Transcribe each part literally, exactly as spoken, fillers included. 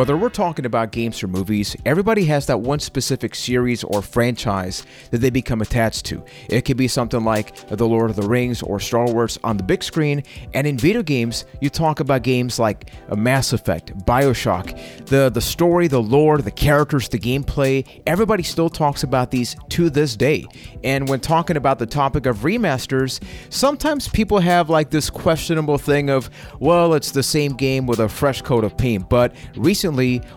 Whether we're talking about games or movies, everybody has that one specific series or franchise that they become attached to. It could be something like The Lord of the Rings or Star Wars on the big screen, and in video games, you talk about games like Mass Effect, Bioshock, the, the story, the lore, the characters, the gameplay. Everybody still talks about these to this day. And when talking about the topic of remasters, sometimes people have like this questionable thing of, well, it's the same game with a fresh coat of paint. But recently,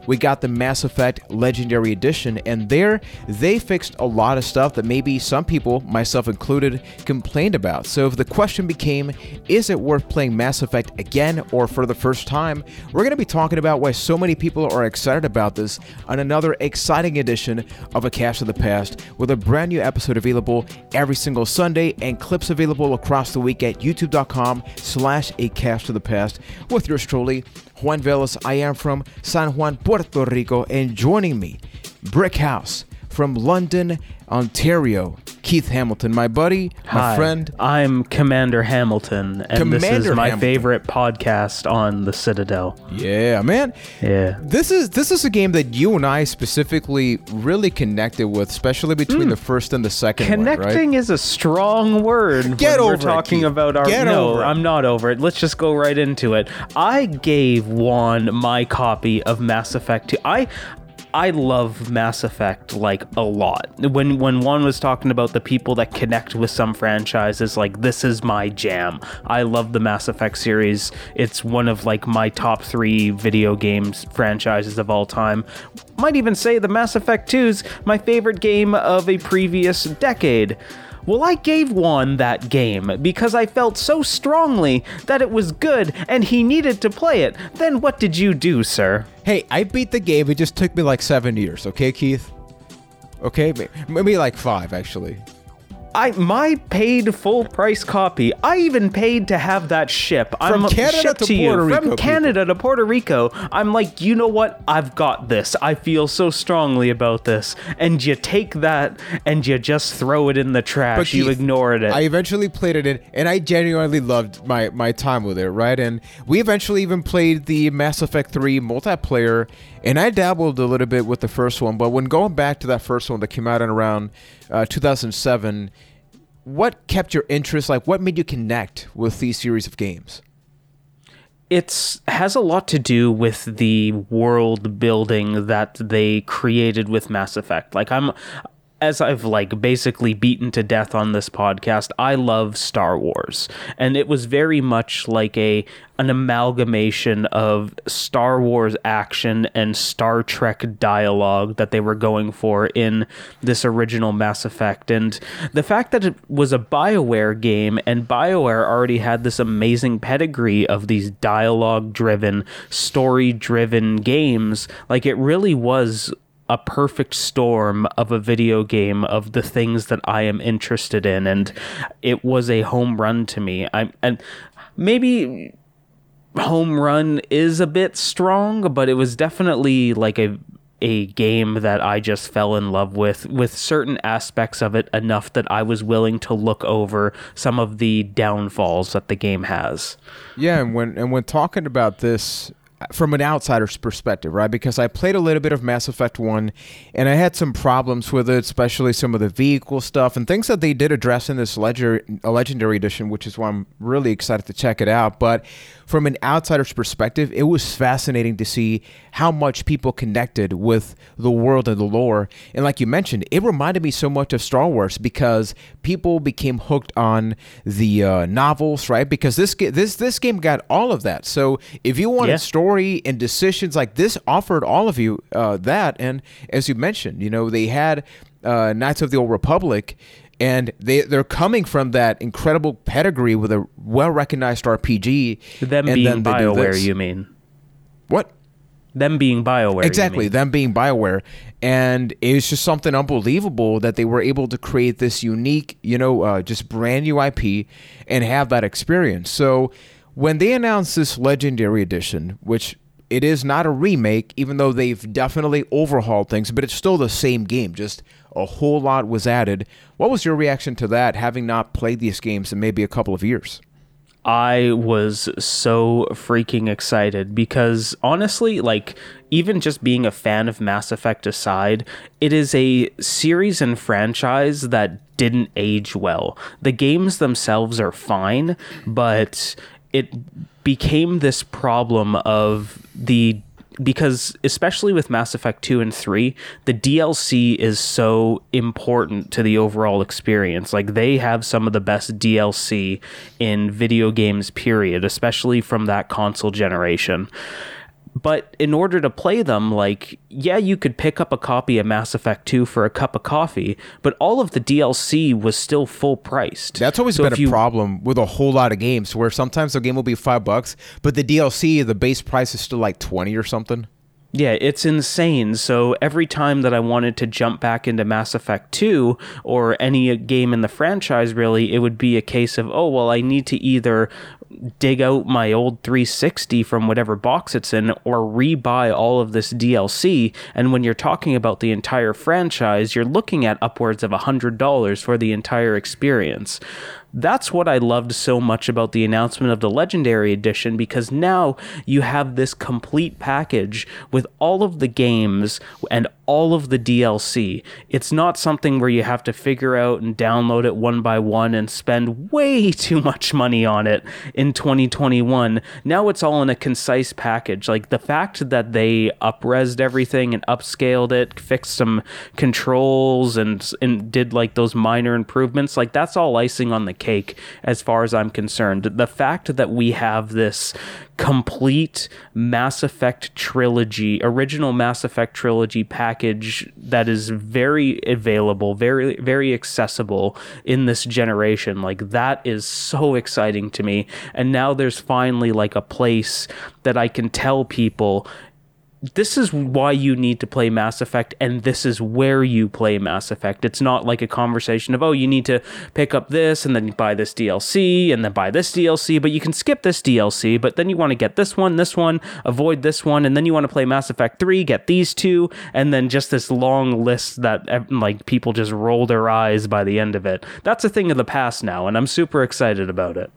we got the Mass Effect Legendary Edition, and there they fixed a lot of stuff that maybe some people, myself included, complained about. So if the question became, is it worth playing Mass Effect again or for the first time, we're going to be talking about why so many people are excited about this on another exciting edition of A Cache of the Past, with a brand new episode available every single Sunday and clips available across the week at youtube.com slash A Cache of the Past with yours truly, Juan Velas. I am from San Juan, Puerto Rico, and joining me, Brickhouse from London, Ontario, Keith Hamilton, my buddy, my Hi, friend. I'm Commander Hamilton, and Commander this is my Hamilton. favorite podcast on the Citadel. Yeah, man. Yeah. This is this is a game that you and I specifically really connected with, especially between mm. the first and the second Connecting one, right? is a strong word. Get over we're talking it, Keith. about our Get No, over I'm not over it. Let's just go right into it. I gave Juan my copy of Mass Effect two. I I love Mass Effect, like, a lot. When when Juan was talking about the people that connect with some franchises, like, this is my jam. I love the Mass Effect series. It's one of, like, my top three video games franchises of all time. Might even say the Mass Effect two's my favorite game of a previous decade. Well, I gave Juan that game because I felt so strongly that it was good and he needed to play it. Then what did you do, sir? Hey, I beat the game. It just took me like seven years. Okay, Keith? Okay, maybe like five, actually. I my paid full price copy. I even paid to have that ship. From I'm Canada to, to Puerto you. Rico. From Canada people. to Puerto Rico. I'm like, you know what? I've got this. I feel so strongly about this. And you take that and you just throw it in the trash. But you Keith, ignored it. I eventually played it in, and I genuinely loved my, my time with it, right? And we eventually even played the Mass Effect three multiplayer, and I dabbled a little bit with the first one, but when going back to that first one that came out in around uh, two thousand seven, what kept your interest? Like, what made you connect with these series of games? It has a lot to do with the world building that they created with Mass Effect. Like, I'm... As I've like basically beaten to death on this podcast, I love Star Wars, and it was very much like a an amalgamation of Star Wars action and Star Trek dialogue that they were going for in this original Mass Effect. And the fact that it was a BioWare game, and BioWare already had this amazing pedigree of these dialogue-driven, story-driven games, like it really was a perfect storm of a video game of the things that I am interested in, and it was a home run to me. I'm and maybe home run is a bit strong, but it was definitely like a a game that I just fell in love with, with certain aspects of it enough that I was willing to look over some of the downfalls that the game has. Yeah, and when and when talking about this from an outsider's perspective, right? Because I played a little bit of Mass Effect one, and I had some problems with it, especially some of the vehicle stuff and things that they did address in this ledger, Legendary Edition, which is why I'm really excited to check it out. But from an outsider's perspective, it was fascinating to see how much people connected with the world and the lore. And like you mentioned, it reminded me so much of Star Wars because people became hooked on the uh, novels, right? Because this this this game got all of that. So if you wanted yeah. story and decisions, like this offered all of you uh, that. And as you mentioned, you know, they had uh, Knights of the Old Republic, and they, they're coming from that incredible pedigree with a well-recognized R P G. Them and being BioWare, you mean? What? Them being BioWare. Exactly, them being BioWare. And it was just something unbelievable that they were able to create this unique, you know, uh, just brand new I P and have that experience. So when they announced this Legendary Edition, which it is not a remake, even though they've definitely overhauled things, but it's still the same game, just a whole lot was added. What was your reaction to that, having not played these games in maybe a couple of years? I was so freaking excited because honestly, like, even just being a fan of Mass Effect aside, it is a series and franchise that didn't age well. The games themselves are fine, but it became this problem of the... Because especially with Mass Effect two and three, the D L C is so important to the overall experience. Like, they have some of the best D L C in video games, period, especially from that console generation. But in order to play them, like, yeah, you could pick up a copy of Mass Effect two for a cup of coffee, but all of the D L C was still full priced. That's always so been a you, problem with a whole lot of games where sometimes the game will be five bucks, but the D L C, the base price is still like twenty or something. Yeah, it's insane. So every time that I wanted to jump back into Mass Effect two or any game in the franchise, really, it would be a case of, oh, well, I need to either dig out my old three sixty from whatever box it's in or rebuy all of this D L C. And when you're talking about the entire franchise, you're looking at upwards of one hundred dollars for the entire experience. That's what I loved so much about the announcement of the Legendary Edition, because now you have this complete package with all of the games and all of the D L C. It's not something where you have to figure out and download it one by one and spend way too much money on it in twenty twenty-one. Now it's all in a concise package. Like, the fact that they up-resed everything and upscaled it, fixed some controls and, and did like those minor improvements, like, that's all icing on the cake as far as I'm concerned. The fact that we have this complete Mass Effect trilogy, original Mass Effect trilogy package that is very available, very, very accessible in this generation. Like, that is so exciting to me. And now there's finally like a place that I can tell people, this is why you need to play Mass Effect, and this is where you play Mass Effect. It's not like a conversation of, oh, you need to pick up this, and then buy this D L C, and then buy this D L C, but you can skip this D L C, but then you want to get this one, this one, avoid this one, and then you want to play Mass Effect three, get these two, and then just this long list that, like, people just roll their eyes by the end of it. That's a thing of the past now, and I'm super excited about it.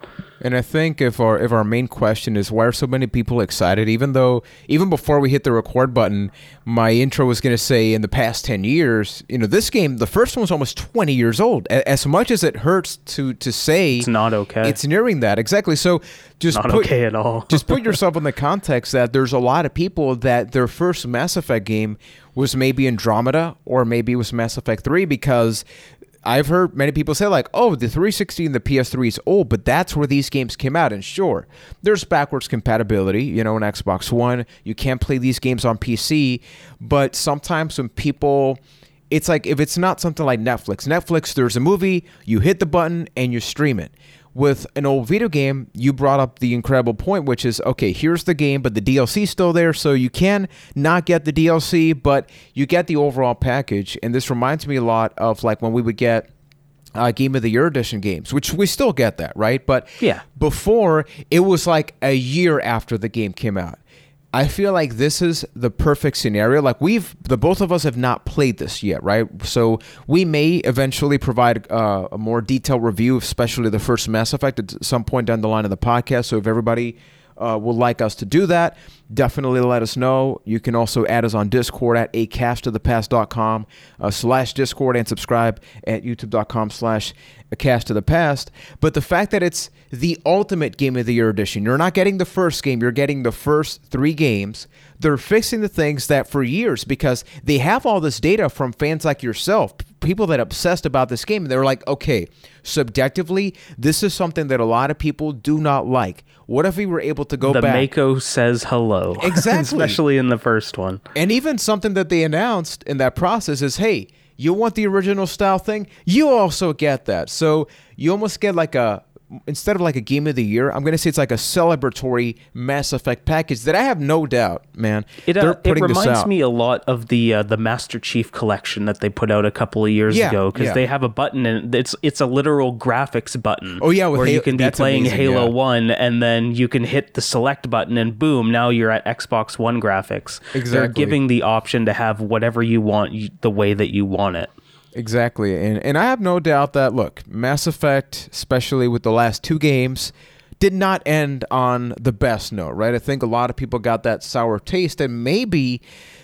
And I think if our if our main question is why are so many people excited, even though, even before we hit the record button, my intro was going to say in the past ten years, you know, this game, the first one was almost twenty years old. As much as it hurts to, to say... It's not okay. It's nearing that. Exactly. So just not put, okay at all. Just put yourself in the context that there's a lot of people that their first Mass Effect game was maybe Andromeda or maybe it was Mass Effect three, because... I've heard many people say, like, oh, the three sixty and the P S three is old, but that's where these games came out. And sure, there's backwards compatibility, you know, in Xbox One. You can't play these games on P C, but sometimes when people... It's like if it's not something like Netflix. Netflix, there's a movie, you hit the button, and you stream it. With an old video game, you brought up the incredible point, which is, okay, here's the game, but the D L C is still there, so you can not get the D L C, but you get the overall package. And this reminds me a lot of like when we would get uh, Game of the Year edition games, which we still get that, right? But yeah, before, it was like a year after the game came out. I feel like this is the perfect scenario. Like we've, the both of us have not played this yet, right? So we may eventually provide uh, a more detailed review, especially the first Mass Effect at some point down the line of the podcast. So if everybody uh, would like us to do that, definitely let us know. You can also add us on Discord at acasttothepast.com uh, slash Discord and subscribe at youtube.com slash acasttothepast. But the fact that it's the ultimate Game of the Year edition, you're not getting the first game, you're getting the first three games. They're fixing the things that for years, because they have all this data from fans like yourself, people that are obsessed about this game. They're like, okay, subjectively, this is something that a lot of people do not like. What if we were able to go the back? The Mako says hello. Exactly. Especially in the first one. And even something that they announced in that process is, hey, you want the original style thing? You also get that. So you almost get like a, instead of like a Game of the Year, I'm going to say it's like a celebratory Mass Effect package that I have no doubt, man. It, uh, they're putting it reminds this out. me a lot of the uh, the Master Chief Collection that they put out a couple of years yeah, ago because yeah. they have a button and it's it's a literal graphics button. Oh yeah, with where Halo, you can be playing amazing, Halo yeah. one and then you can hit the select button and boom, now you're at Xbox One graphics. Exactly. They're giving the option to have whatever you want the way that you want it. Exactly. And and I have no doubt that, look, Mass Effect, especially with the last two games, did not end on the best note, right? I think a lot of people got that sour taste, and maybe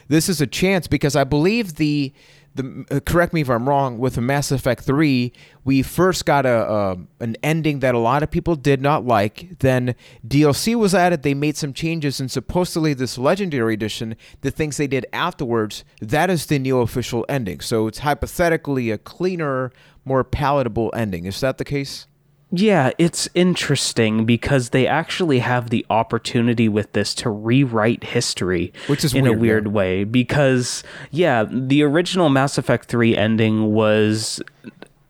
this is a chance because I believe the, the uh, correct me if I'm wrong, with Mass Effect three, we first got a uh, an ending that a lot of people did not like. Then D L C was added, they made some changes, and supposedly this Legendary Edition, the things they did afterwards, that is the new official ending. So it's hypothetically a cleaner, more palatable ending. Is that the case? Yeah, it's interesting because they actually have the opportunity with this to rewrite history, which is in weird, a weird man. way. Because, yeah, the original Mass Effect three ending was...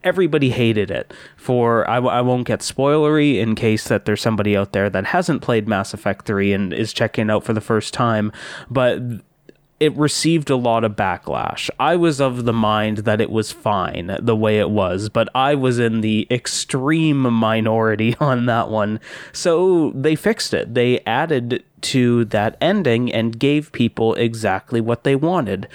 everybody hated it for, I, I won't get spoilery in case that there's somebody out there that hasn't played Mass Effect three and is checking out for the first time, but it received a lot of backlash. I was of the mind that it was fine the way it was, but I was in the extreme minority on that one. So they fixed it. They added to that ending and gave people exactly what they wanted.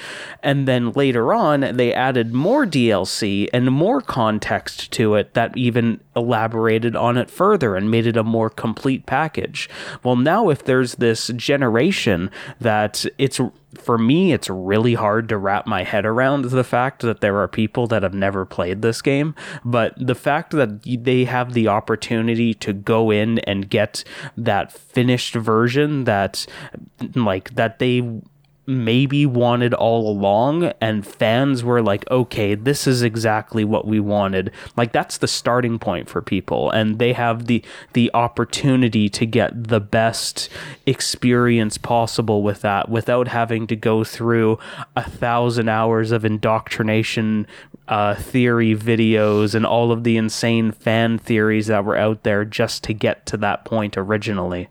And then later on, they added more D L C and more context to it that even elaborated on it further and made it a more complete package. Well, now if there's this generation that it's, for me, it's really hard to wrap my head around the fact that there are people that have never played this game, but the fact that they have the opportunity to go in and get that finished version that like that they maybe wanted all along, and fans were like, okay, this is exactly what we wanted. Like, that's the starting point for people, and they have the the opportunity to get the best experience possible with that without having to go through a thousand hours of indoctrination uh, theory videos and all of the insane fan theories that were out there just to get to that point originally.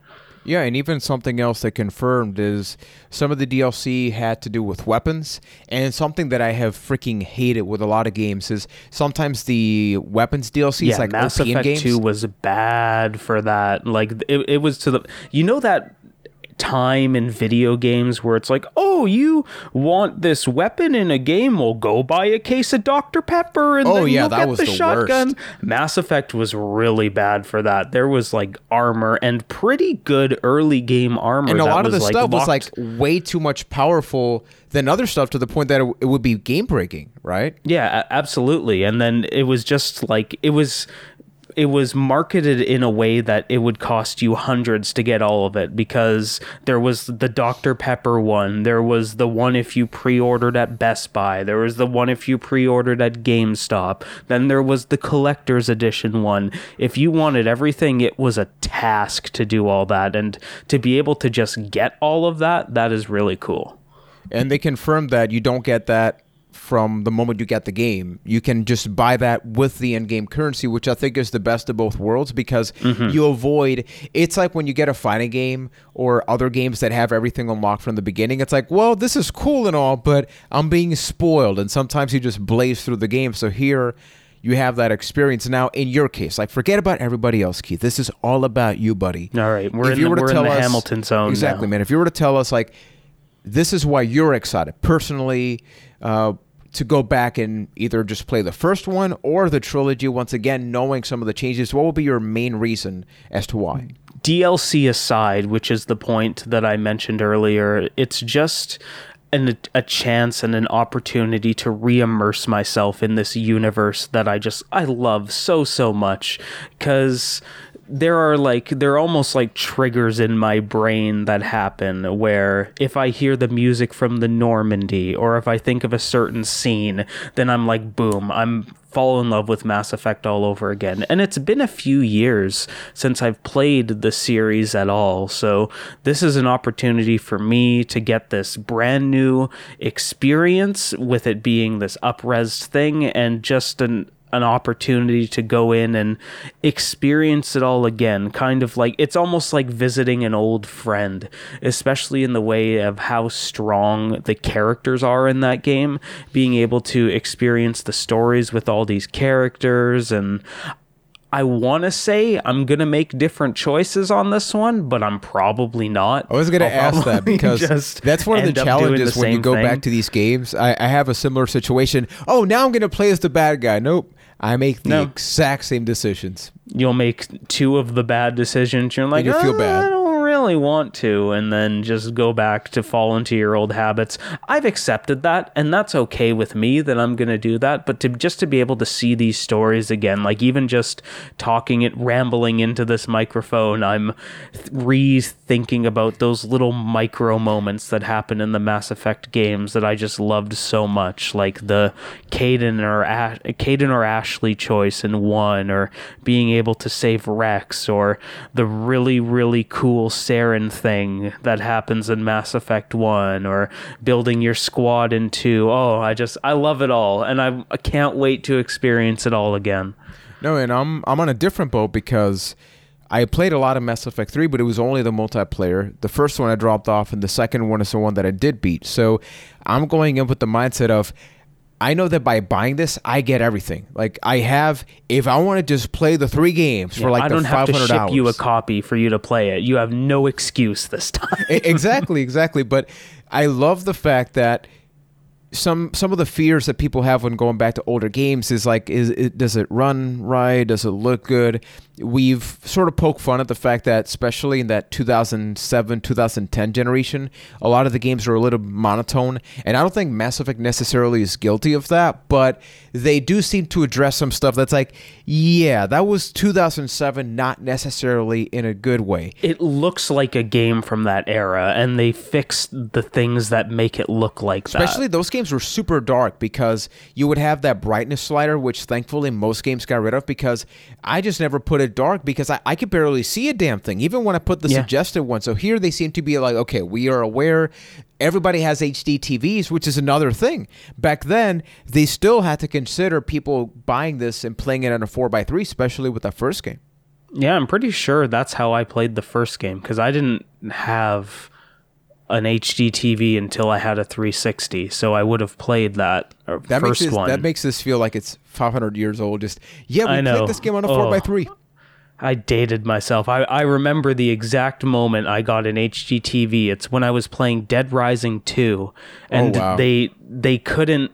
Yeah, and even something else they confirmed is some of the D L C had to do with weapons, and something that I have freaking hated with a lot of games is sometimes the weapons D L C is like O P M games. Yeah, Mass Effect two was bad for that. Like, it, it was to the... You know that time in video games where it's like, oh, you want this weapon in a game? Well, go buy a case of Doctor Pepper and oh, then yeah, you'll get the, the shotgun. Worst. Mass Effect was really bad for that. There was like armor and pretty good early game armor. And a lot of the like stuff locked- was like way too much powerful than other stuff to the point that it would be game breaking, right? Yeah, absolutely. And then it was just like, it was... it was marketed in a way that it would cost you hundreds to get all of it, because there was the Doctor Pepper one. There was the one if you pre-ordered at Best Buy. There was the one if you pre-ordered at GameStop. Then there was the collector's edition one. If you wanted everything, it was a task to do all that. And to be able to just get all of that, that is really cool. And they confirmed that you don't get that from the moment you get the game. You can just buy that with the in-game currency, which I think is the best of both worlds, because mm-hmm. you avoid, it's like when you get a fighting game or other games that have everything unlocked from the beginning, it's like, well, this is cool and all, but I'm being spoiled, and sometimes you just blaze through the game. So here you have that experience. Now in your case, like, forget about everybody else, Keith. This is all about you, buddy. All right, we're if in the, we're in the us, Hamilton zone exactly now. Man, if you were to tell us, like, this is why you're excited personally uh to go back and either just play the first one or the trilogy once again, knowing some of the changes, what will be your main reason as to why? D L C aside, which is the point that I mentioned earlier, it's just an, a chance and an opportunity to re-immerse myself in this universe that I just, I love so, so much, because... there are like, they're almost like triggers in my brain that happen where if I hear the music from the Normandy or if I think of a certain scene, then I'm like, boom, I'm fall in love with Mass Effect all over again. And it's been a few years since I've played the series at all. So this is an opportunity for me to get this brand new experience with it being this up-res thing, and just an an opportunity to go in and experience it all again. Kind of like, it's almost like visiting an old friend, especially in the way of how strong the characters are in that game, being able to experience the stories with all these characters. And I want to say I'm going to make different choices on this one, but I'm probably not. I was going to ask that, because that's one of the challenges the when you go thing. back to these games. I, I have a similar situation. Oh, now I'm going to play as the bad guy. Nope. I make the no. exact same decisions. You'll make two of the bad decisions. You're like, you oh, feel bad. I don't really want to. And then just go back to fall into your old habits. I've accepted that. And that's okay with me that I'm going to do that. But to just to be able to see these stories again, like even just talking it, rambling into this microphone, I'm rethinking about those little micro moments that happen in the Mass Effect games that I just loved so much. Like the Caden or Ash- Caden or Ash choice in one, or being able to save Rex, or the really really cool Saren thing that happens in Mass Effect one, or building your squad in two. Oh, I just I love it all, and I, I can't wait to experience it all again. No, and I'm I'm on a different boat because I played a lot of Mass Effect three, but it was only the multiplayer. The first one I dropped off, and the second one is the one that I did beat. So I'm going in with the mindset of, I know that by buying this, I get everything. Like, I have, if I want to just play the three games yeah, for like the five hundred dollars. I don't have to ship you a copy for you to play it. You have no excuse this time. Exactly, exactly. But I love the fact that some some of the fears that people have when going back to older games is like, is it, does it run right? Does it look good? We've sort of poked fun at the fact that, especially in that two thousand seven, two thousand ten generation, a lot of the games are a little monotone, and I don't think Mass Effect necessarily is guilty of that, but they do seem to address some stuff that's like, yeah, that was two thousand seven, not necessarily in a good way. It looks like a game from that era, and they fixed the things that make it look like that. Especially those games were super dark, because you would have that brightness slider, which thankfully most games got rid of, because I just never put it dark because I, I could barely see a damn thing, even when I put the yeah. suggested one. So here they seem to be like, okay, we are aware everybody has H D T Vs, which is another thing. Back then, they still had to consider people buying this and playing it on a four by three, especially with the first game. Yeah, I'm pretty sure that's how I played the first game, because I didn't have an H D T V until I had a three sixty, so I would have played that, that first makes this, one. That makes this feel like it's five hundred years old. Just yeah, we I played know. this game on a oh. four by three. I dated myself. I, I remember the exact moment I got an H D T V. It's when I was playing Dead Rising two, and oh, wow. they they couldn't,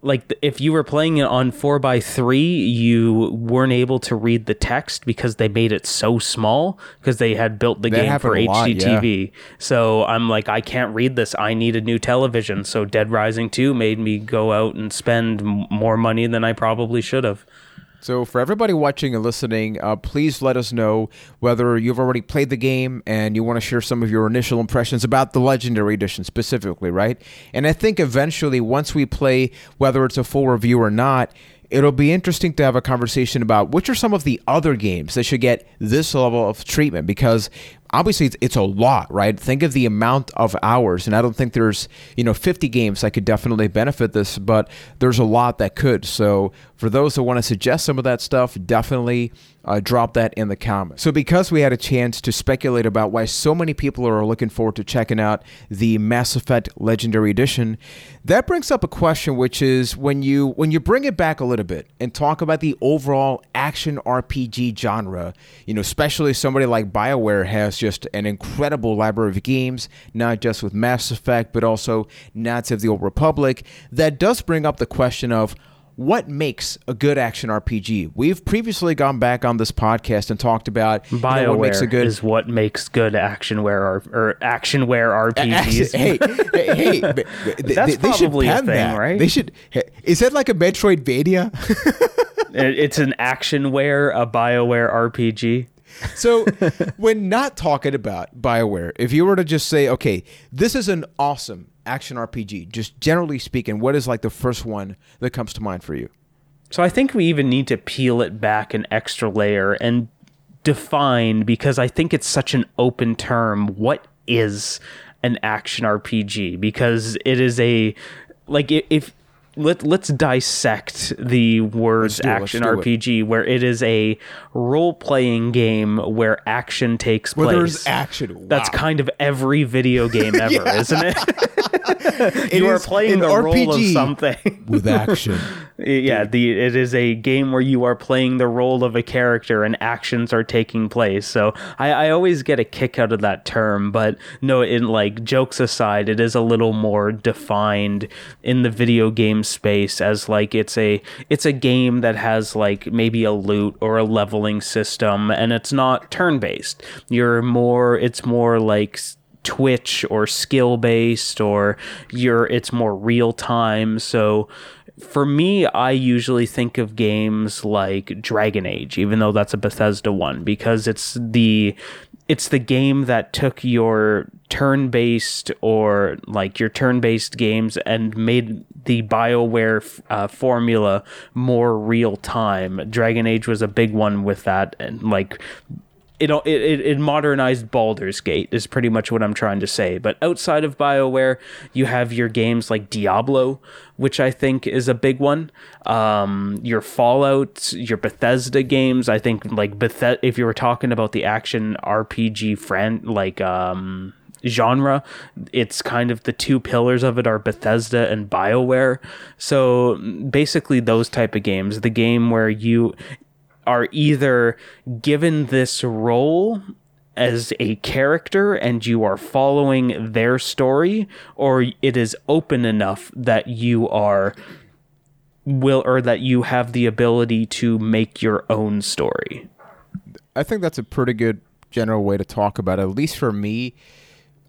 like, if you were playing it on four by three, you weren't able to read the text because they made it so small, because they had built the that game for H D lot, T V. Yeah. So I'm like, I can't read this. I need a new television. So Dead Rising two made me go out and spend more money than I probably should have. So for everybody watching and listening, uh, please let us know whether you've already played the game and you want to share some of your initial impressions about the Legendary Edition specifically, right? And I think eventually, once we play, whether it's a full review or not, it'll be interesting to have a conversation about which are some of the other games that should get this level of treatment, because obviously it's, it's a lot, right? Think of the amount of hours, and I don't think there's, you know, fifty games that could definitely benefit this, but there's a lot that could. So for those that want to suggest some of that stuff, definitely uh, drop that in the comments. So because we had a chance to speculate about why so many people are looking forward to checking out the Mass Effect Legendary Edition, that brings up a question, which is when you when you bring it back a little bit and talk about the overall action R P G genre, you know, especially somebody like BioWare has just an incredible library of games, not just with Mass Effect, but also Knights of the Old Republic. That does bring up the question of what makes a good action R P G. We've previously gone back on this podcast and talked about BioWare, you know, what makes a good is what makes good actionware or, or actionware R P Gs. Hey, hey, hey they, that's they, probably they should a thing, that. right? They should. Is that like a Metroidvania? It's an actionware, a BioWare R P G. So when not talking about BioWare, if you were to just say, okay, this is an awesome action R P G, just generally speaking, what is like the first one that comes to mind for you? So I think we even need to peel it back an extra layer and define, because I think it's such an open term, what is an action R P G? Because it is a, like if, Let, let's dissect the words action R P G, where it is a role-playing game where action takes place. Where there's action. Wow. That's kind of every video game ever, yeah. isn't it? It you are playing the R P G role of something. With action. Yeah, the it is a game where you are playing the role of a character and actions are taking place. So I, I always get a kick out of that term, but no, in like jokes aside, it is a little more defined in the video game space as like it's a it's a game that has like maybe a loot or a leveling system, and it's not turn-based. You're more it's more like Twitch or skill-based, or you're it's more real-time. So for me, I usually think of games like Dragon Age, even though that's a Bethesda one, because it's the it's the game that took your turn-based or like your turn-based games and made the BioWare uh, formula more real-time. Dragon Age was a big one with that, and like It, it it modernized Baldur's Gate is pretty much what I'm trying to say. But outside of BioWare, you have your games like Diablo, which I think is a big one. Um, your Fallout, your Bethesda games. I think like Beth- if you were talking about the action R P G fran- like um, genre, it's kind of the two pillars of it are Bethesda and BioWare. So basically those type of games, the game where you are either given this role as a character and you are following their story, or it is open enough that you are will or that you have the ability to make your own story. I think that's a pretty good general way to talk about it. At least for me,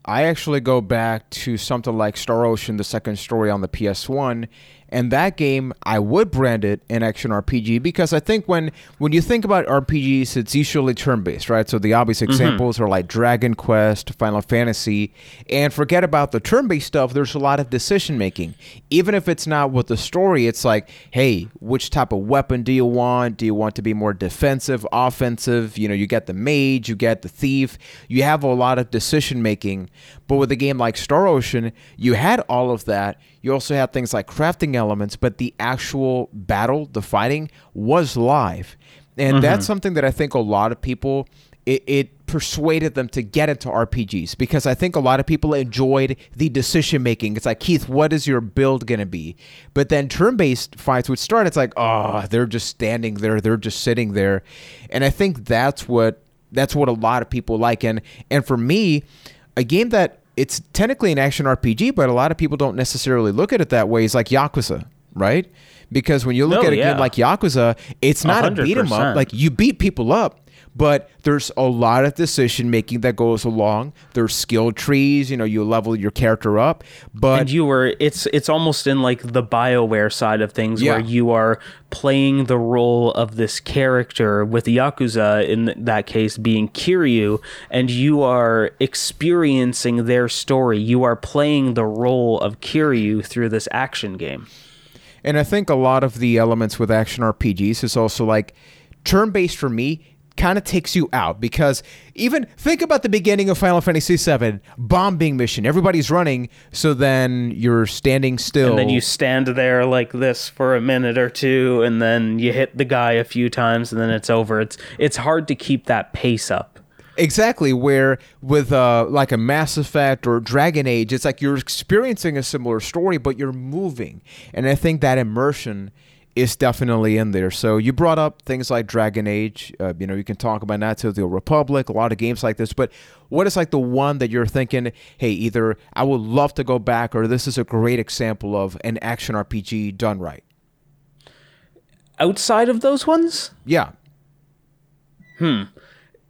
I actually go back to something like Star Ocean, the second story on the P S one, and that game, I would brand it an action R P G, because I think when, when you think about R P Gs, it's usually turn-based, right? So the obvious examples mm-hmm. are like Dragon Quest, Final Fantasy, and forget about the turn-based stuff, there's a lot of decision-making. Even if it's not with the story, it's like, hey, which type of weapon do you want? Do you want to be more defensive, offensive? You know, you get the mage, you get the thief. You have a lot of decision-making. But with a game like Star Ocean, you had all of that. You also had things like crafting elements, but the actual battle, the fighting, was live. And mm-hmm. that's something that I think a lot of people, it, it persuaded them to get into R P Gs, because I think a lot of people enjoyed the decision-making. It's like, Keith, what is your build going to be? But then turn-based fights would start. It's like, oh, they're just standing there. They're just sitting there. And I think that's what that's what a lot of people like. And, and for me, a game that it's technically an action R P G, but a lot of people don't necessarily look at it that way. It's like Yakuza, right? Because when you look no, at a yeah. game like Yakuza, it's not one hundred percent a beat 'em up. Like, you beat people up, but there's a lot of decision making that goes along. There's skill trees, you know, you level your character up. But and you were it's it's almost in like the BioWare side of things yeah. where you are playing the role of this character, with Yakuza in that case being Kiryu, and you are experiencing their story. You are playing the role of Kiryu through this action game. And I think a lot of the elements with action R P Gs is also like turn-based for me kind of takes you out, because even think about the beginning of Final Fantasy seven bombing mission. Everybody's running, so then you're standing still. And then you stand there like this for a minute or two, and then you hit the guy a few times, and then it's over. It's it's hard to keep that pace up. Exactly, where with uh, like a Mass Effect or Dragon Age, it's like you're experiencing a similar story, but you're moving. And I think that immersion is definitely in there. So you brought up things like Dragon Age. Uh, you know, you can talk about Knights of the Old Republic, a lot of games like this. But what is like the one that you're thinking, hey, either I would love to go back, or this is a great example of an action R P G done right? Outside of those ones? Yeah. Hmm.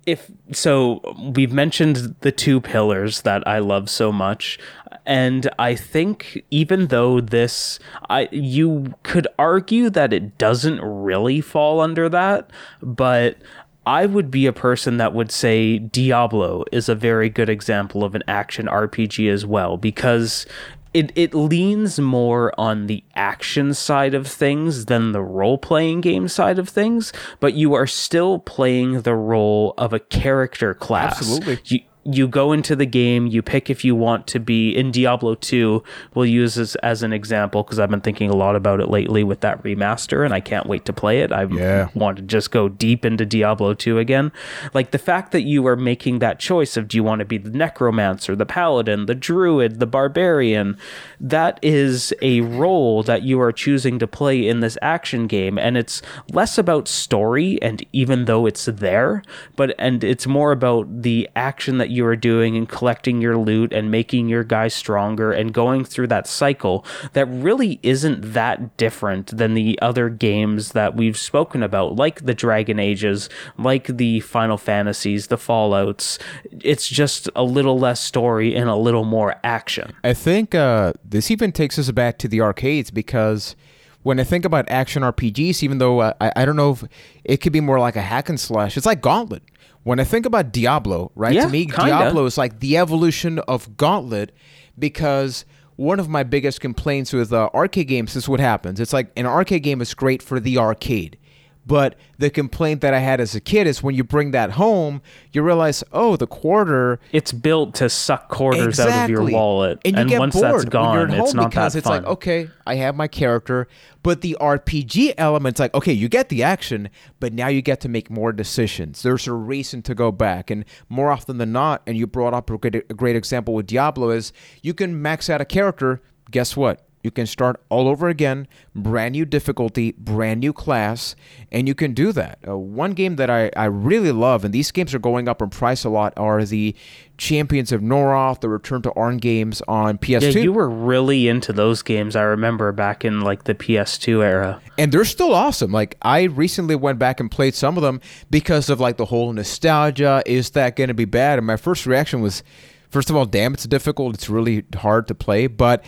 If so, we've mentioned the two pillars that I love so much, and I think even though this, I you could argue that it doesn't really fall under that, but I would be a person that would say Diablo is a very good example of an action R P G as well, because It it leans more on the action side of things than the role-playing game side of things, but you are still playing the role of a character class. Absolutely. You, you go into the game, you pick if you want to be in Diablo two. We'll use this as an example because I've been thinking a lot about it lately with that remaster, and I can't wait to play it. I yeah. want to just go deep into Diablo two again. Like, the fact that you are making that choice of, do you want to be the necromancer, the paladin, the druid, the barbarian, that is a role that you are choosing to play in this action game. And it's less about story, and even though it's there, but and it's more about the action that you are doing and collecting your loot and making your guy stronger and going through that cycle that really isn't that different than the other games that we've spoken about, like the Dragon Ages, like the Final Fantasies, the Fallouts. It's just a little less story and a little more action. I think uh, this even takes us back to the arcades, because when I think about action R P Gs, even though uh, I, I don't know if it could be more like a hack and slash, it's like Gauntlet. When I think about Diablo, right? Yeah, to me, kinda. Diablo is like the evolution of Gauntlet, because one of my biggest complaints with uh, arcade games is what happens. It's like an arcade game is great for the arcade, but the complaint that I had as a kid is when you bring that home, you realize, oh, the quarter... It's built to suck quarters exactly. out of your wallet, and, you and get once bored that's gone, it's not that fun. Because it's like, okay, I have my character, but the R P G element's like, okay, you get the action, but now you get to make more decisions. There's a reason to go back, and more often than not, and you brought up a great, a great example with Diablo, is you can max out a character, guess what? You can start all over again, brand new difficulty, brand new class, and you can do that. Uh, one game that I, I really love, and these games are going up in price a lot, are the Champions of Noroth, the Return to Arn games on P S two. Yeah, you were really into those games, I remember, back in like the P S two era. And they're still awesome. Like, I recently went back and played some of them because of like the whole nostalgia, is that going to be bad? And my first reaction was, first of all, damn, it's difficult, it's really hard to play, but...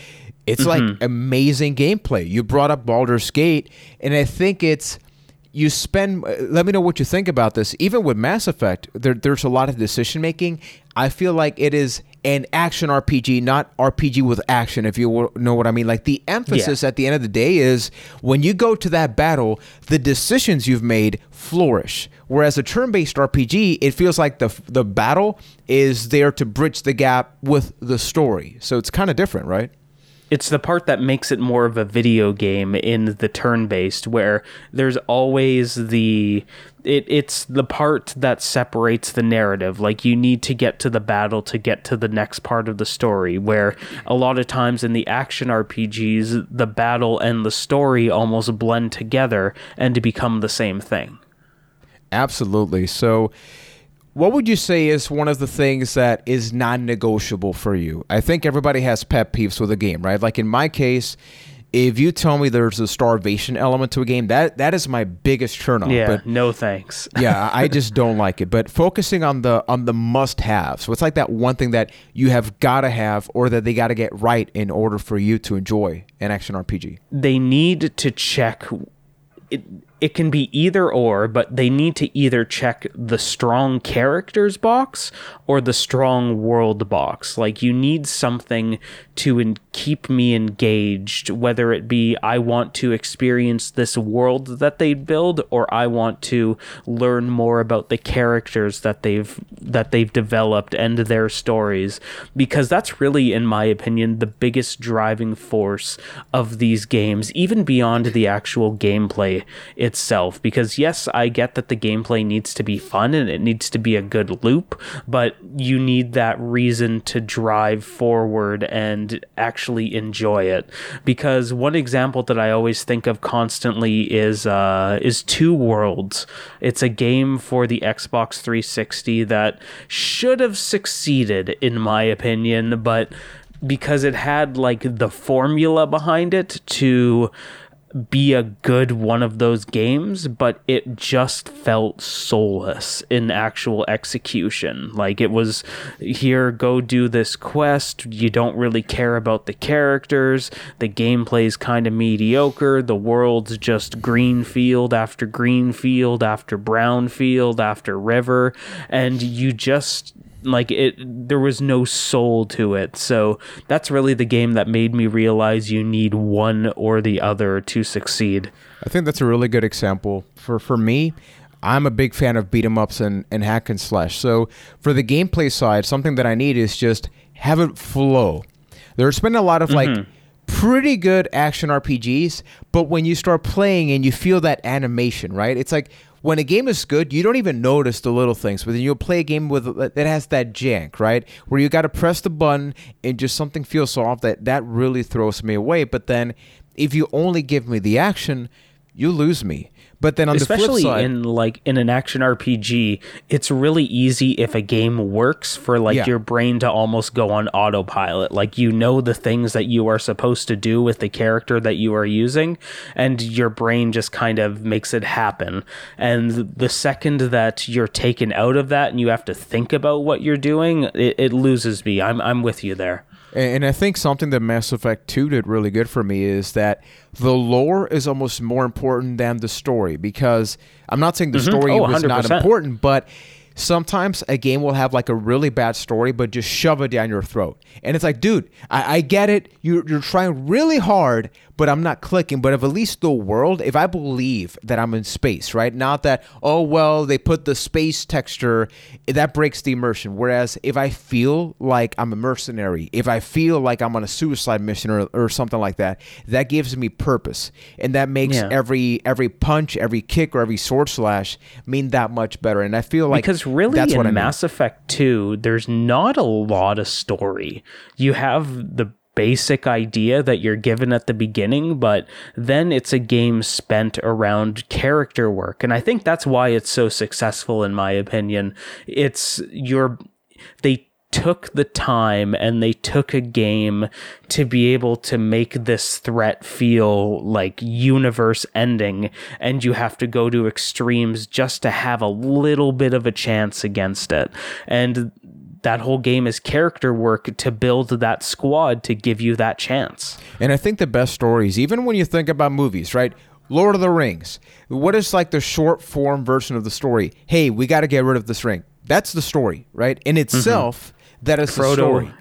It's mm-hmm. like amazing gameplay. You brought up Baldur's Gate, and I think it's, you spend, let me know what you think about this. Even with Mass Effect, there, there's a lot of decision making. I feel like it is an action R P G, not R P G with action, if you know what I mean. Like, the emphasis yeah. at the end of the day is when you go to that battle, the decisions you've made flourish. Whereas a turn-based R P G, it feels like the the battle is there to bridge the gap with the story. So it's kind of different, right? It's the part that makes it more of a video game in the turn-based, where there's always the... It, it's the part that separates the narrative. Like, you need to get to the battle to get to the next part of the story, where a lot of times in the action R P Gs, the battle and the story almost blend together and to become the same thing. Absolutely. So... what would you say is one of the things that is non-negotiable for you? I think everybody has pet peeves with a game, right? Like in my case, if you tell me there's a starvation element to a game, that that is my biggest turnoff. Yeah, but no thanks. yeah, I just don't like it. But focusing on the on the must-haves, so it's like that one thing that you have got to have or that they got to get right in order for you to enjoy an action R P G. They need to check... It, It can be either or, but they need to either check the strong characters box or the strong world box. Like, you need something to en- keep me engaged, whether it be I want to experience this world that they build, or I want to learn more about the characters that they've that they've developed and their stories. Because that's really, in my opinion, the biggest driving force of these games, even beyond the actual gameplay itself. Because yes, I get that the gameplay needs to be fun and it needs to be a good loop, but you need that reason to drive forward and actually enjoy it. Because one example that I always think of constantly is uh is Two Worlds. It's a game for the Xbox three sixty that should have succeeded, in my opinion, but because it had like the formula behind it to be a good one of those games, but it just felt soulless in actual execution. Like, it was, here, go do this quest, you don't really care about the characters, the gameplay's kind of mediocre, the world's just green field after green field after brown field after river, and you just... like it, there was no soul to it. So that's really the game that made me realize you need one or the other to succeed. I think that's a really good example. For for me, I'm a big fan of beat 'em ups and, and hack and slash. So for the gameplay side, something that I need is just have it flow. There's been a lot of mm-hmm. like pretty good action R P Gs, but when you start playing and you feel that animation, right? It's like when a game is good, you don't even notice the little things, but then you'll play a game with that has that jank, right? Where you got to press the button and just something feels so off that that really throws me away. But then if you only give me the action, you lose me. But then on Especially the flip side, in like in an action R P G, it's really easy if a game works for like yeah. your brain to almost go on autopilot. Like, you know, the things that you are supposed to do with the character that you are using, and your brain just kind of makes it happen. And the second that you're taken out of that and you have to think about what you're doing, it, it loses me. I'm I'm with you there. And I think something that Mass Effect two did really good for me is that the lore is almost more important than the story, because I'm not saying the mm-hmm. story oh, was not important, but sometimes a game will have like a really bad story, but just shove it down your throat. And it's like, dude, I, I get it. You're, you're trying really hard, but I'm not clicking. But if at least the world, if I believe that I'm in space, right? Not that, oh, well, they put the space texture, that breaks the immersion. Whereas if I feel like I'm a mercenary, if I feel like I'm on a suicide mission or, or something like that, that gives me purpose. And that makes yeah. every every punch, every kick, or every sword slash mean that much better. And I feel like because really that's in what I Mass mean. Effect two, there's not a lot of story. You have the basic idea that you're given at the beginning, but then it's a game spent around character work. And I think that's why it's so successful, in my opinion. It's your, they took the time and they took a game to be able to make this threat feel like universe ending, and you have to go to extremes just to have a little bit of a chance against it. And that whole game is character work to build that squad to give you that chance. And I think the best stories, even when you think about movies, right? Lord of the Rings. What is like the short form version of the story? Hey, we got to get rid of this ring. That's the story, right? In itself, mm-hmm. that is Frodo, the story.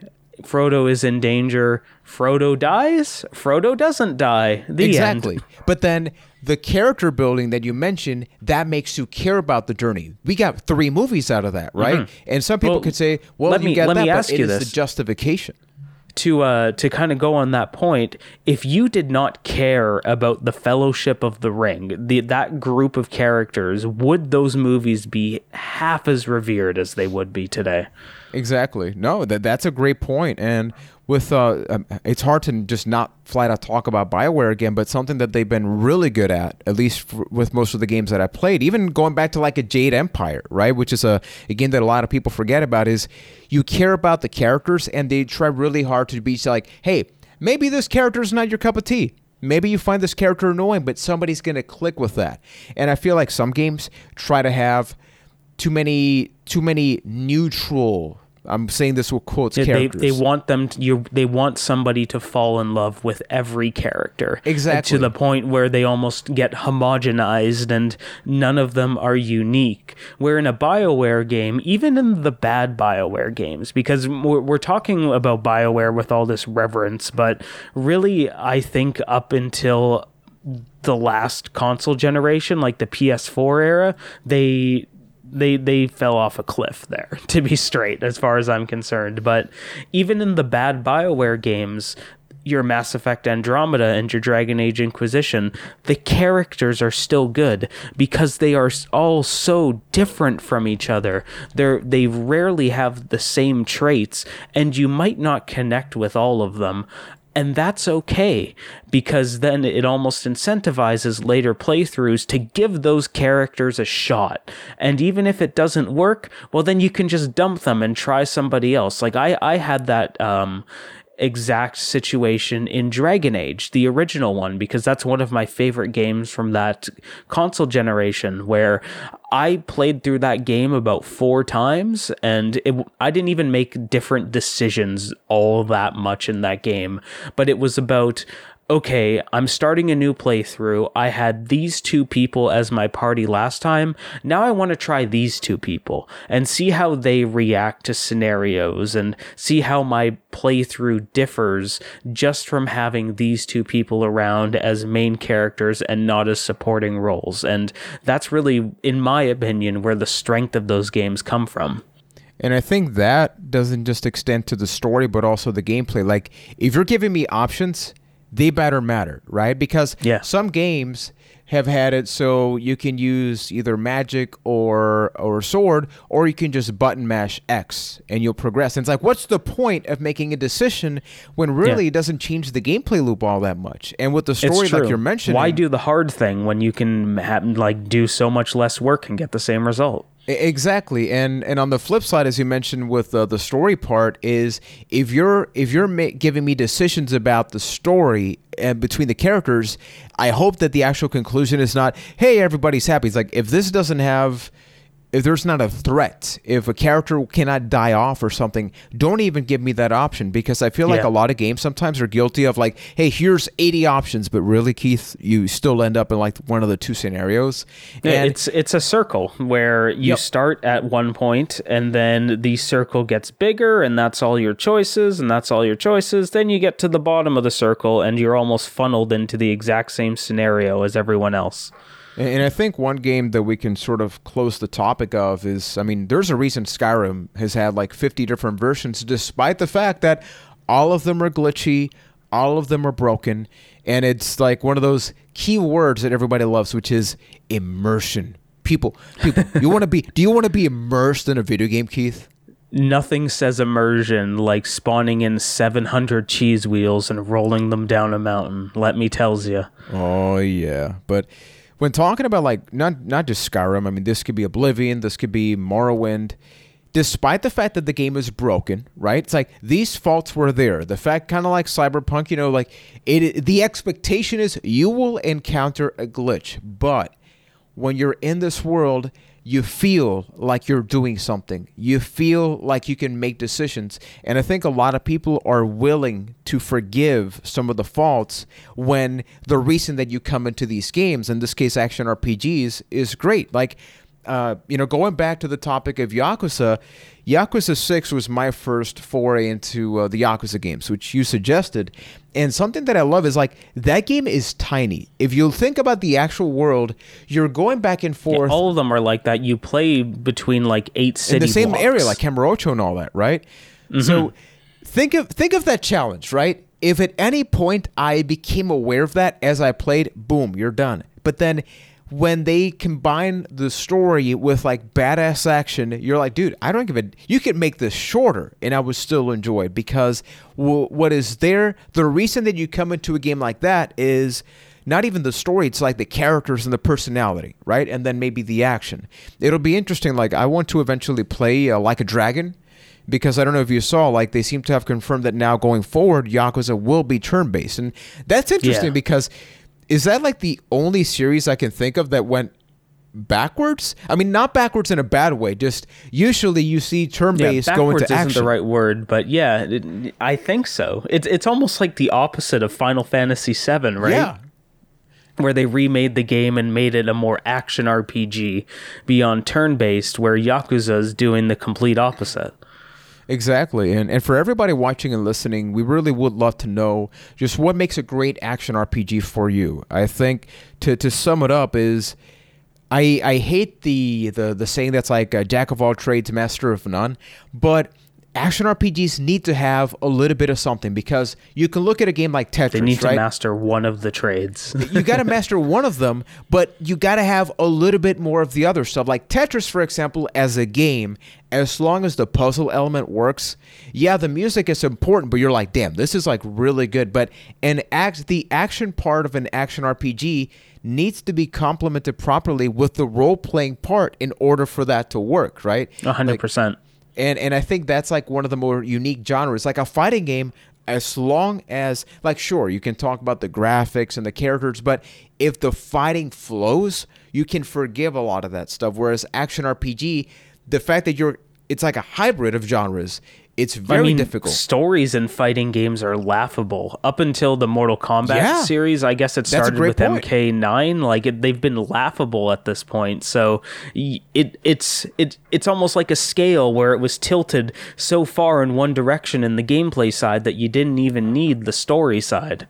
Frodo is in danger. Frodo dies. Frodo doesn't die. The exactly. End. But then the character building that you mentioned, that makes you care about the journey. We got three movies out of that, right? Mm-hmm. And some people well, could say, well, let you me, get let that, me ask but you it this. Is the justification. To uh, to kind of go on that point, if you did not care about the Fellowship of the Ring, the, that group of characters, would those movies be half as revered as they would be today? Exactly. No, that that's a great point. And with uh, um, it's hard to just not flat out talk about BioWare again, but something that they've been really good at, at least f- with most of the games that I played, even going back to like a Jade Empire, right, which is a, a game that a lot of people forget about, is you care about the characters and they try really hard to be like, hey, maybe this character is not your cup of tea. Maybe you find this character annoying, but somebody's going to click with that. And I feel like some games try to have too many, too many neutral, I'm saying this with quotes, yeah, characters. They, they want them to, you, they want somebody to fall in love with every character. Exactly. To the point where they almost get homogenized and none of them are unique. Where in a BioWare game, even in the bad BioWare games, because we're, we're talking about BioWare with all this reverence, but really I think up until the last console generation, like the P S four era, they... They they fell off a cliff there, to be straight, as far as I'm concerned. But even in the bad BioWare games, your Mass Effect Andromeda and your Dragon Age Inquisition, the characters are still good because they are all so different from each other. They're, they rarely have the same traits, and you might not connect with all of them. And that's okay, because then it almost incentivizes later playthroughs to give those characters a shot. And even if it doesn't work, well, then you can just dump them and try somebody else. Like I, I had that um, exact situation in Dragon Age, the original one, because that's one of my favorite games from that console generation, where I played through that game about four times, and it, I didn't even make different decisions all that much in that game. But it was about okay, I'm starting a new playthrough. I had these two people as my party last time. Now I want to try these two people and see how they react to scenarios and see how my playthrough differs just from having these two people around as main characters and not as supporting roles. And that's really, in my opinion, where the strength of those games come from. And I think that doesn't just extend to the story, but also the gameplay. Like, if you're giving me options, they better matter, right? Because yeah. some games have had it so you can use either magic or or sword, or you can just button mash X and you'll progress. And it's like, what's the point of making a decision when really yeah. it doesn't change the gameplay loop all that much? And with the story like you're mentioning... Why do the hard thing when you can have, like do so much less work and get the same result? Exactly, and and on the flip side, as you mentioned with uh, the story part, is if you're if you're ma- giving me decisions about the story and between the characters, I hope that the actual conclusion is not, hey, everybody's happy. It's like, if this doesn't have, if there's not a threat, if a character cannot die off or something, don't even give me that option, because I feel yeah. like a lot of games sometimes are guilty of like, hey, here's eighty options, but really, Keith, you still end up in like one of the two scenarios. And it's it's a circle where you yep. start at one point, and then the circle gets bigger, and that's all your choices, and that's all your choices. Then you get to the bottom of the circle, and you're almost funneled into the exact same scenario as everyone else. And I think one game that we can sort of close the topic of is, I mean, there's a reason Skyrim has had like fifty different versions, despite the fact that all of them are glitchy, all of them are broken, and it's like one of those key words that everybody loves, which is immersion. People, people, you want to be, do you want to be immersed in a video game, Keith? Nothing says immersion like spawning in seven hundred cheese wheels and rolling them down a mountain, let me tells you. Oh, yeah, but... When talking about like not not just Skyrim, I mean, this could be Oblivion, this could be Morrowind. Despite the fact that the game is broken, right? It's like these faults were there. The fact, kind of like Cyberpunk, you know, like it. The expectation is you will encounter a glitch, but when you're in this world, you feel like you're doing something. You feel like you can make decisions. And I think a lot of people are willing to forgive some of the faults when the reason that you come into these games, in this case action R P Gs, is great. Like, uh, you know, going back to the topic of Yakuza, Yakuza six was my first foray into uh, the Yakuza games, which you suggested. And something that I love is like that game is tiny. If you think about the actual world, you're going back and forth. Yeah, all of them are like that. You play between like eight cities in the same blocks. Area, like Kamurocho and all that, right? Mm-hmm. So think of think of that challenge, right? If at any point I became aware of that as I played, boom, you're done. But then when they combine the story with like badass action, you're like, dude, I don't give a... You could make this shorter and I would still enjoy it, because w- what is there, the reason that you come into a game like that is not even the story, it's like the characters and the personality, right? And then maybe the action. It'll be interesting. Like, I want to eventually play uh, Like a Dragon, because I don't know if you saw, like, they seem to have confirmed that now going forward, Yakuza will be turn-based. And that's interesting yeah. because... Is that like the only series I can think of that went backwards? I mean, not backwards in a bad way. Just usually you see turn-based yeah, going to action. Backwards isn't the right word, but yeah, it, I think so. It's it's almost like the opposite of Final Fantasy seven, right? Yeah. Where they remade the game and made it a more action R P G beyond turn-based, where Yakuza's doing the complete opposite. Exactly. And and for everybody watching and listening, we really would love to know just what makes a great action R P G for you. I think to, to sum it up is I I hate the, the, the saying that's like a jack of all trades, master of none, but action R P Gs need to have a little bit of something, because you can look at a game like Tetris, They need right? to master one of the trades. You got to master one of them, but you got to have a little bit more of the other stuff. Like Tetris, for example, as a game, as long as the puzzle element works, yeah, the music is important, but you're like, damn, this is like really good. But an act, the action part of an action R P G needs to be complemented properly with the role-playing part in order for that to work, right? one hundred percent. Like, And and I think that's like one of the more unique genres. Like a fighting game, as long as, like, sure, you can talk about the graphics and the characters, but if the fighting flows, you can forgive a lot of that stuff. Whereas action R P G, the fact that you're, it's like a hybrid of genres. It's very I mean, difficult. Stories in fighting games are laughable up until the Mortal Kombat yeah. series. I guess it started with point. M K nine. Like it, they've been laughable at this point. So it it's it it's almost like a scale where it was tilted so far in one direction in the gameplay side that you didn't even need the story side.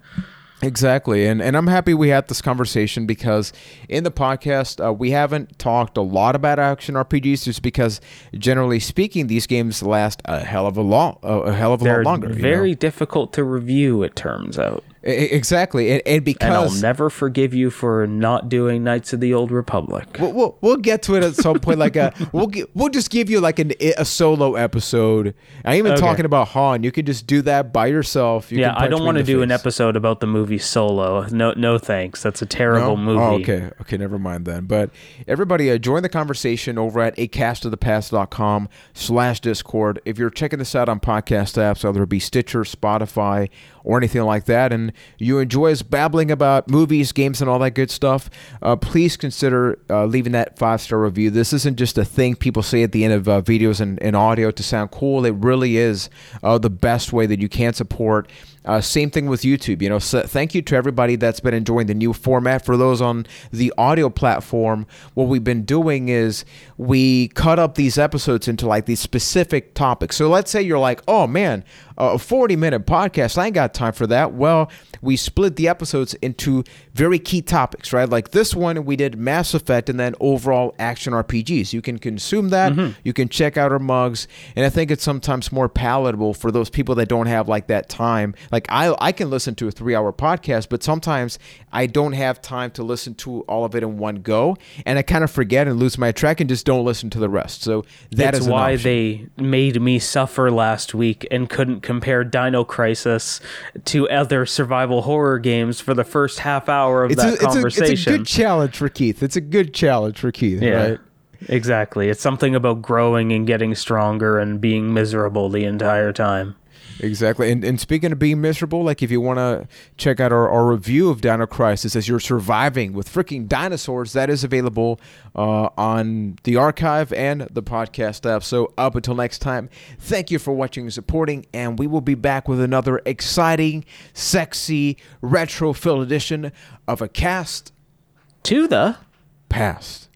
Exactly. And and I'm happy we had this conversation because in the podcast, uh, we haven't talked a lot about action R P Gs just because, generally speaking, these games last a hell of a lot, a hell of a They're lot longer. They're very you know? difficult to review, it turns out. I, exactly. And, and because... And I'll never forgive you for not doing Knights of the Old Republic. We'll, we'll, we'll get to it at some point. Like a, we'll, get, we'll just give you like an, a solo episode. I'm even okay. talking about Han. You can just do that by yourself. You yeah, can I don't want to do face. an episode about the movie Solo. No, no thanks. That's a terrible no? movie. Oh, okay. Okay, never mind then. But everybody, uh, join the conversation over at acastofthepast.com slash Discord. If you're checking this out on podcast apps, whether it be Stitcher, Spotify, or anything like that, and you enjoy us babbling about movies, games, and all that good stuff, uh, please consider uh, leaving that five-star review. This isn't just a thing people say at the end of uh, videos and, and audio to sound cool. It really is uh, the best way that you can support. Uh, same thing with YouTube. You know, so thank you to everybody that's been enjoying the new format. For those on the audio platform, what we've been doing is we cut up these episodes into like these specific topics. So let's say you're like, oh man, a forty-minute podcast, I ain't got time for that. Well, we split the episodes into very key topics, right? Like this one, we did Mass Effect and then overall action R P Gs. You can consume that. Mm-hmm. You can check out our mugs. And I think it's sometimes more palatable for those people that don't have like that time. Like I, I can listen to a three-hour podcast, but sometimes I don't have time to listen to all of it in one go. And I kind of forget and lose my track and just don't listen to the rest. So that That's is why option. They made me suffer last week and couldn't compare Dino Crisis to other survival horror games for the first half hour of it's that a, it's conversation. A, it's a good challenge for Keith. It's a good challenge for Keith, yeah. right? Exactly. It's something about growing and getting stronger and being miserable the entire time. Exactly. And and speaking of being miserable, like if you want to check out our, our review of Dino Crisis as you're surviving with freaking dinosaurs, that is available uh, on the archive and the podcast app. So up until next time, thank you for watching and supporting, and we will be back with another exciting, sexy, retro-filled edition of A Cast to the Past.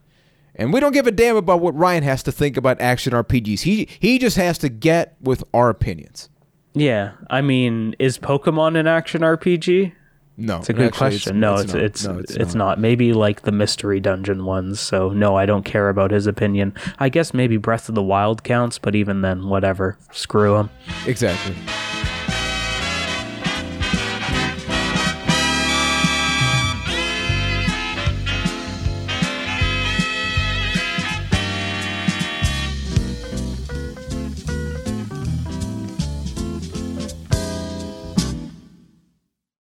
And we don't give a damn about what Ryan has to think about action R P Gs. He he just has to get with our opinions. Yeah, I mean, is Pokemon an action R P G? No. It's a good question. No, it's it's it's not. Maybe like the Mystery Dungeon ones, so no, I don't care about his opinion. I guess maybe Breath of the Wild counts, but even then, whatever. Screw him. Exactly.